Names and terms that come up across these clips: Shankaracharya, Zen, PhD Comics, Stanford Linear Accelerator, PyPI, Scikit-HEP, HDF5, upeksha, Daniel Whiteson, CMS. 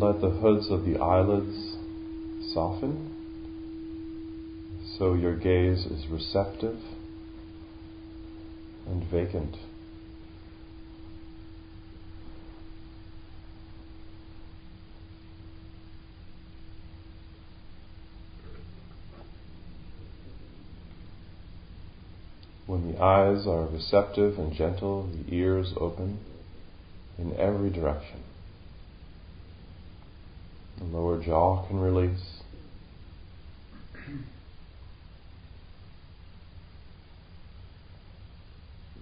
Let the hoods of the eyelids soften, so your gaze is receptive and vacant. When the eyes are receptive and gentle, the ears open in every direction. The lower jaw can release.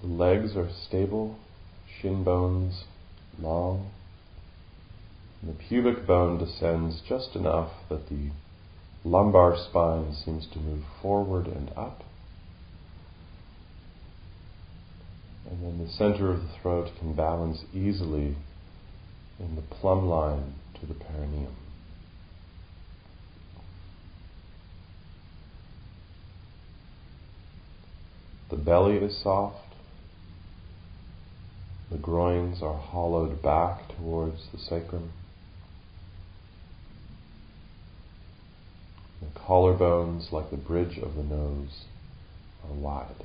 The legs are stable, shin bones long. And the pubic bone descends just enough that the lumbar spine seems to move forward and up. And then the center of the throat can balance easily in the plumb line to the perineum. The belly is soft, the groins are hollowed back towards the sacrum, the collarbones, like the bridge of the nose, are wide.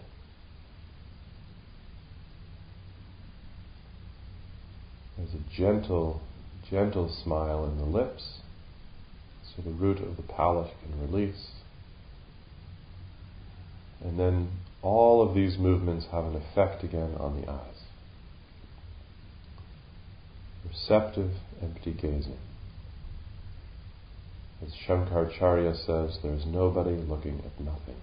There's a gentle smile in the lips, so the root of the palate can release. And then all of these movements have an effect again on the eyes. Receptive, empty gazing. As Shankaracharya says, there's nobody looking at nothing.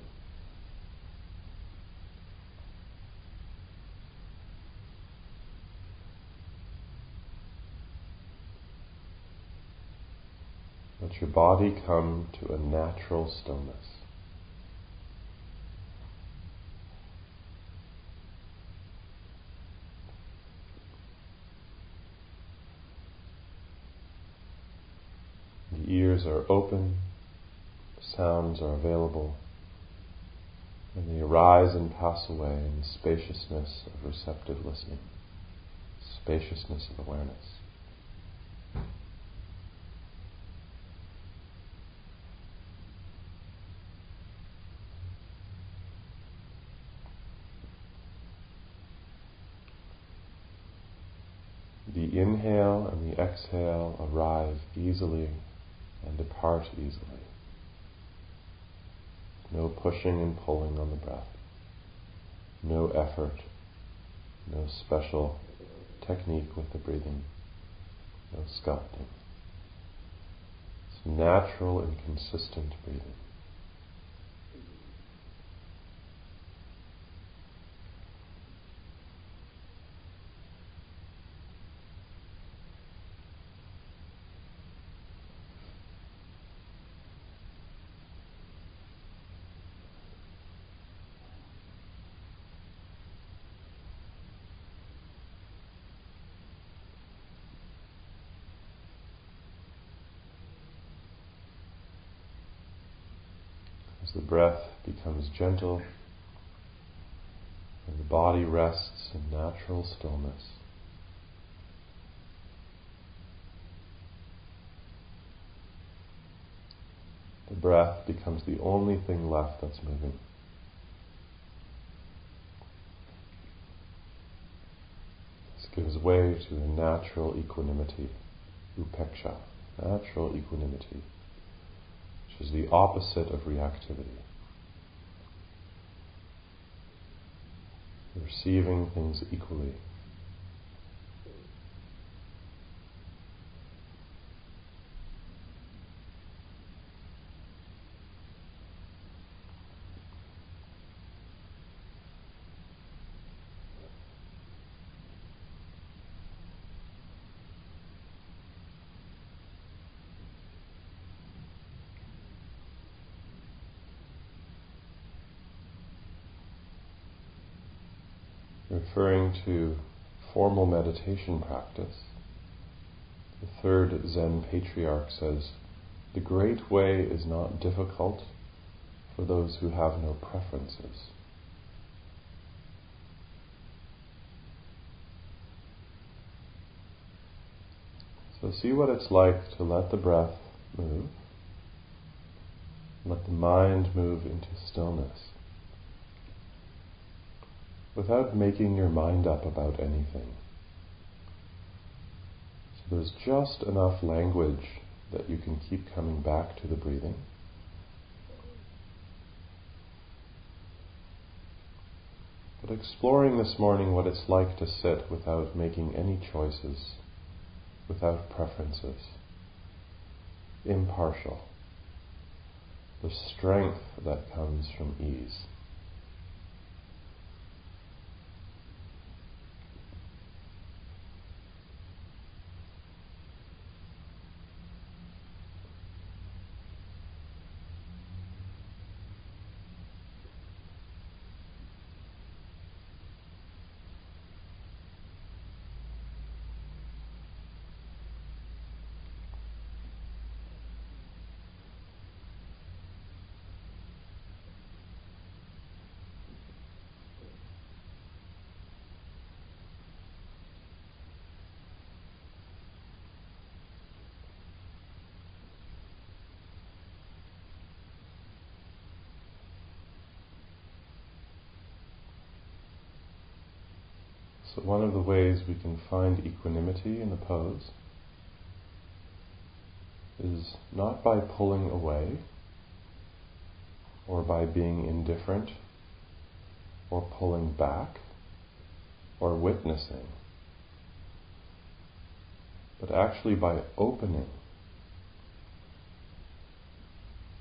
Let your body come to a natural stillness. The ears are open, sounds are available, and they arise and pass away in spaciousness of receptive listening, spaciousness of awareness. The inhale and the exhale arrive easily and depart easily. No pushing and pulling on the breath. No effort. No special technique with the breathing. No sculpting. It's natural and consistent breathing. As the breath becomes gentle and the body rests in natural stillness, the breath becomes the only thing left that's moving. This gives way to a natural equanimity, upeksha, natural equanimity, which is the opposite of reactivity. Receiving things equally. Referring to formal meditation practice, the third Zen patriarch says, "The great way is not difficult for those who have no preferences." So see what it's like to let the breath move, let the mind move into stillness, without making your mind up about anything. So there's just enough language that you can keep coming back to the breathing. But exploring this morning what it's like to sit without making any choices, without preferences, impartial, the strength that comes from ease. So one of the ways we can find equanimity in the pose is not by pulling away or by being indifferent or pulling back or witnessing, but actually by opening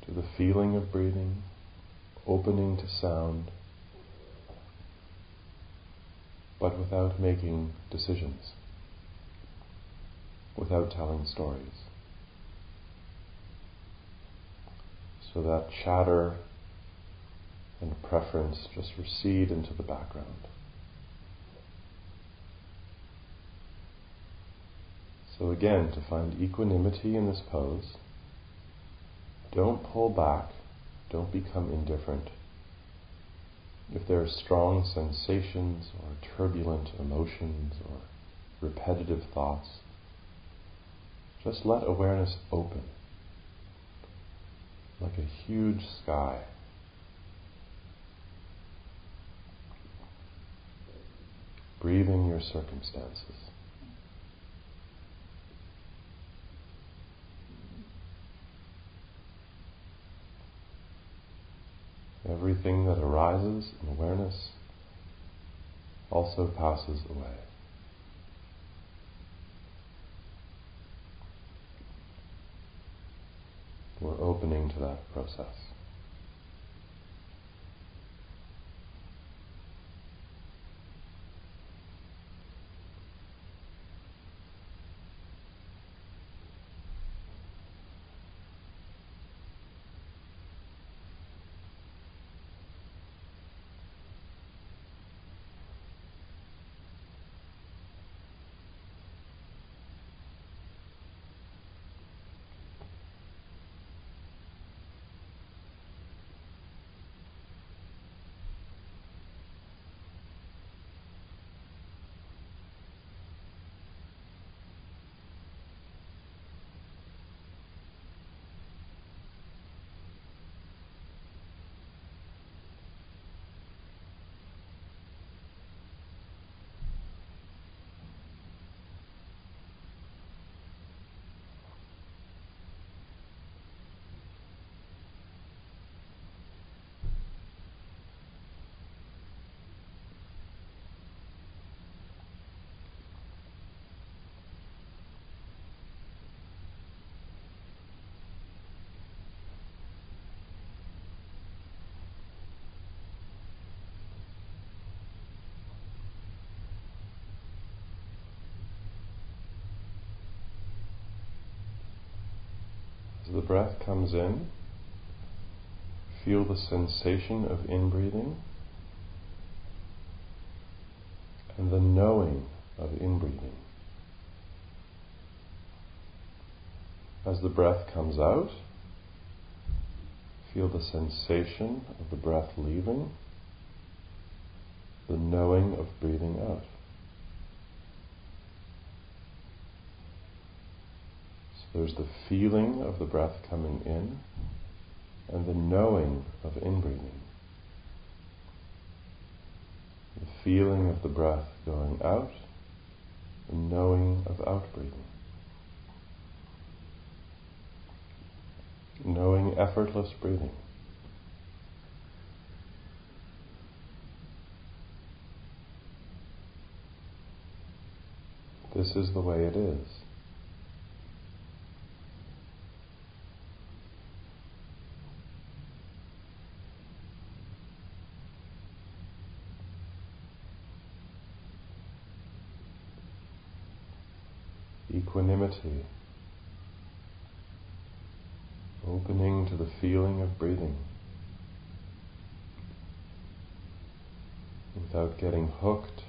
to the feeling of breathing, opening to sound, but without making decisions, without telling stories. So that chatter and preference just recede into the background. So again, to find equanimity in this pose, don't pull back, don't become indifferent. If there are strong sensations or turbulent emotions or repetitive thoughts, just let awareness open, like a huge sky. Breathing your circumstances. Everything that arises in awareness also passes away. We're opening to that process. As the breath comes in, feel the sensation of inbreathing and the knowing of inbreathing. As the breath comes out, feel the sensation of the breath leaving, the knowing of breathing out. So there's the feeling of the breath coming in and the knowing of inbreathing. The feeling of the breath going out, the knowing of outbreathing. Knowing effortless breathing. This is the way it is. Equanimity. Opening to the feeling of breathing, without getting hooked,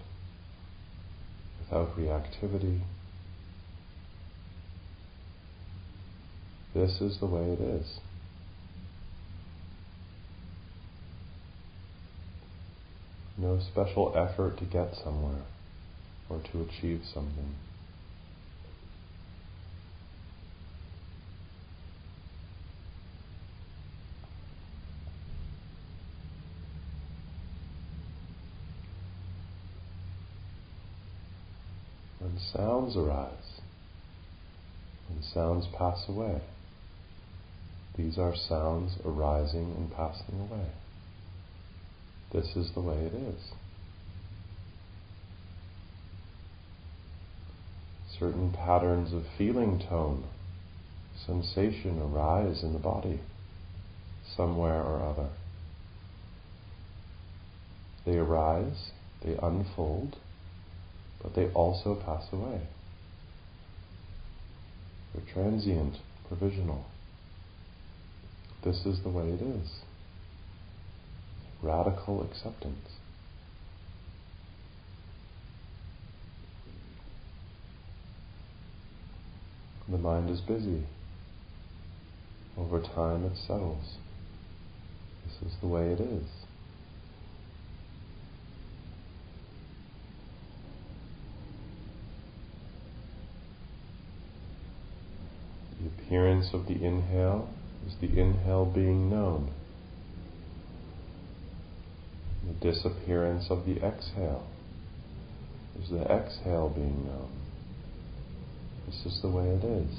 without reactivity. This is the way it is. No special effort to get somewhere or to achieve something. Sounds arise, and sounds pass away. These are sounds arising and passing away. This is the way it is. Certain patterns of feeling tone, sensation arise in the body, somewhere or other. They arise, they unfold, but they also pass away. They're transient, provisional. This is the way it is. Radical acceptance. The mind is busy. Over time it settles. This is the way it is. The appearance of the inhale is the inhale being known. The disappearance of the exhale is the exhale being known. This is the way it is.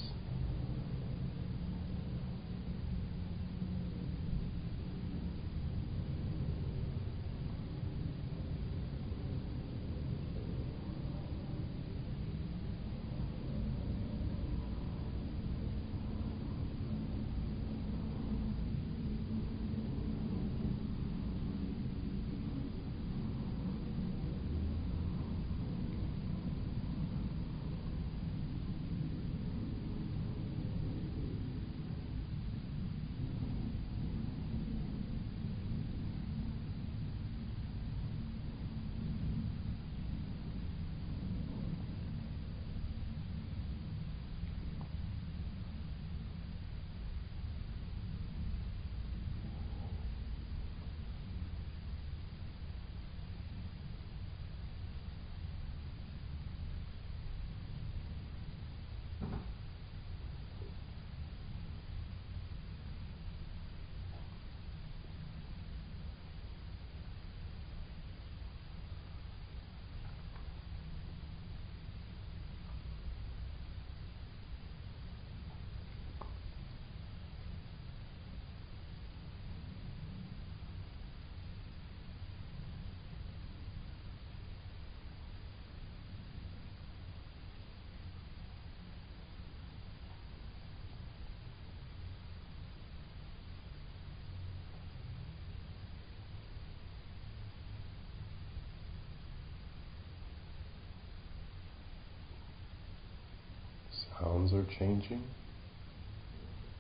Sounds are changing,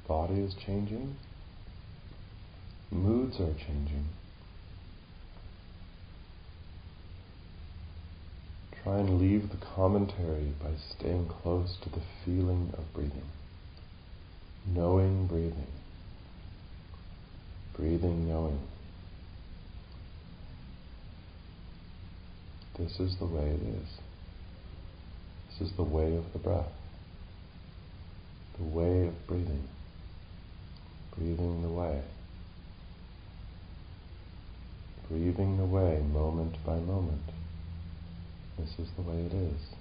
Body is changing. Moods are changing. Try and leave the commentary by staying close to the feeling of breathing. Knowing breathing. Breathing knowing. This is the way it is. This is the way of the breath. The way of breathing. Breathing the way. Breathing the way moment by moment. This is the way it is.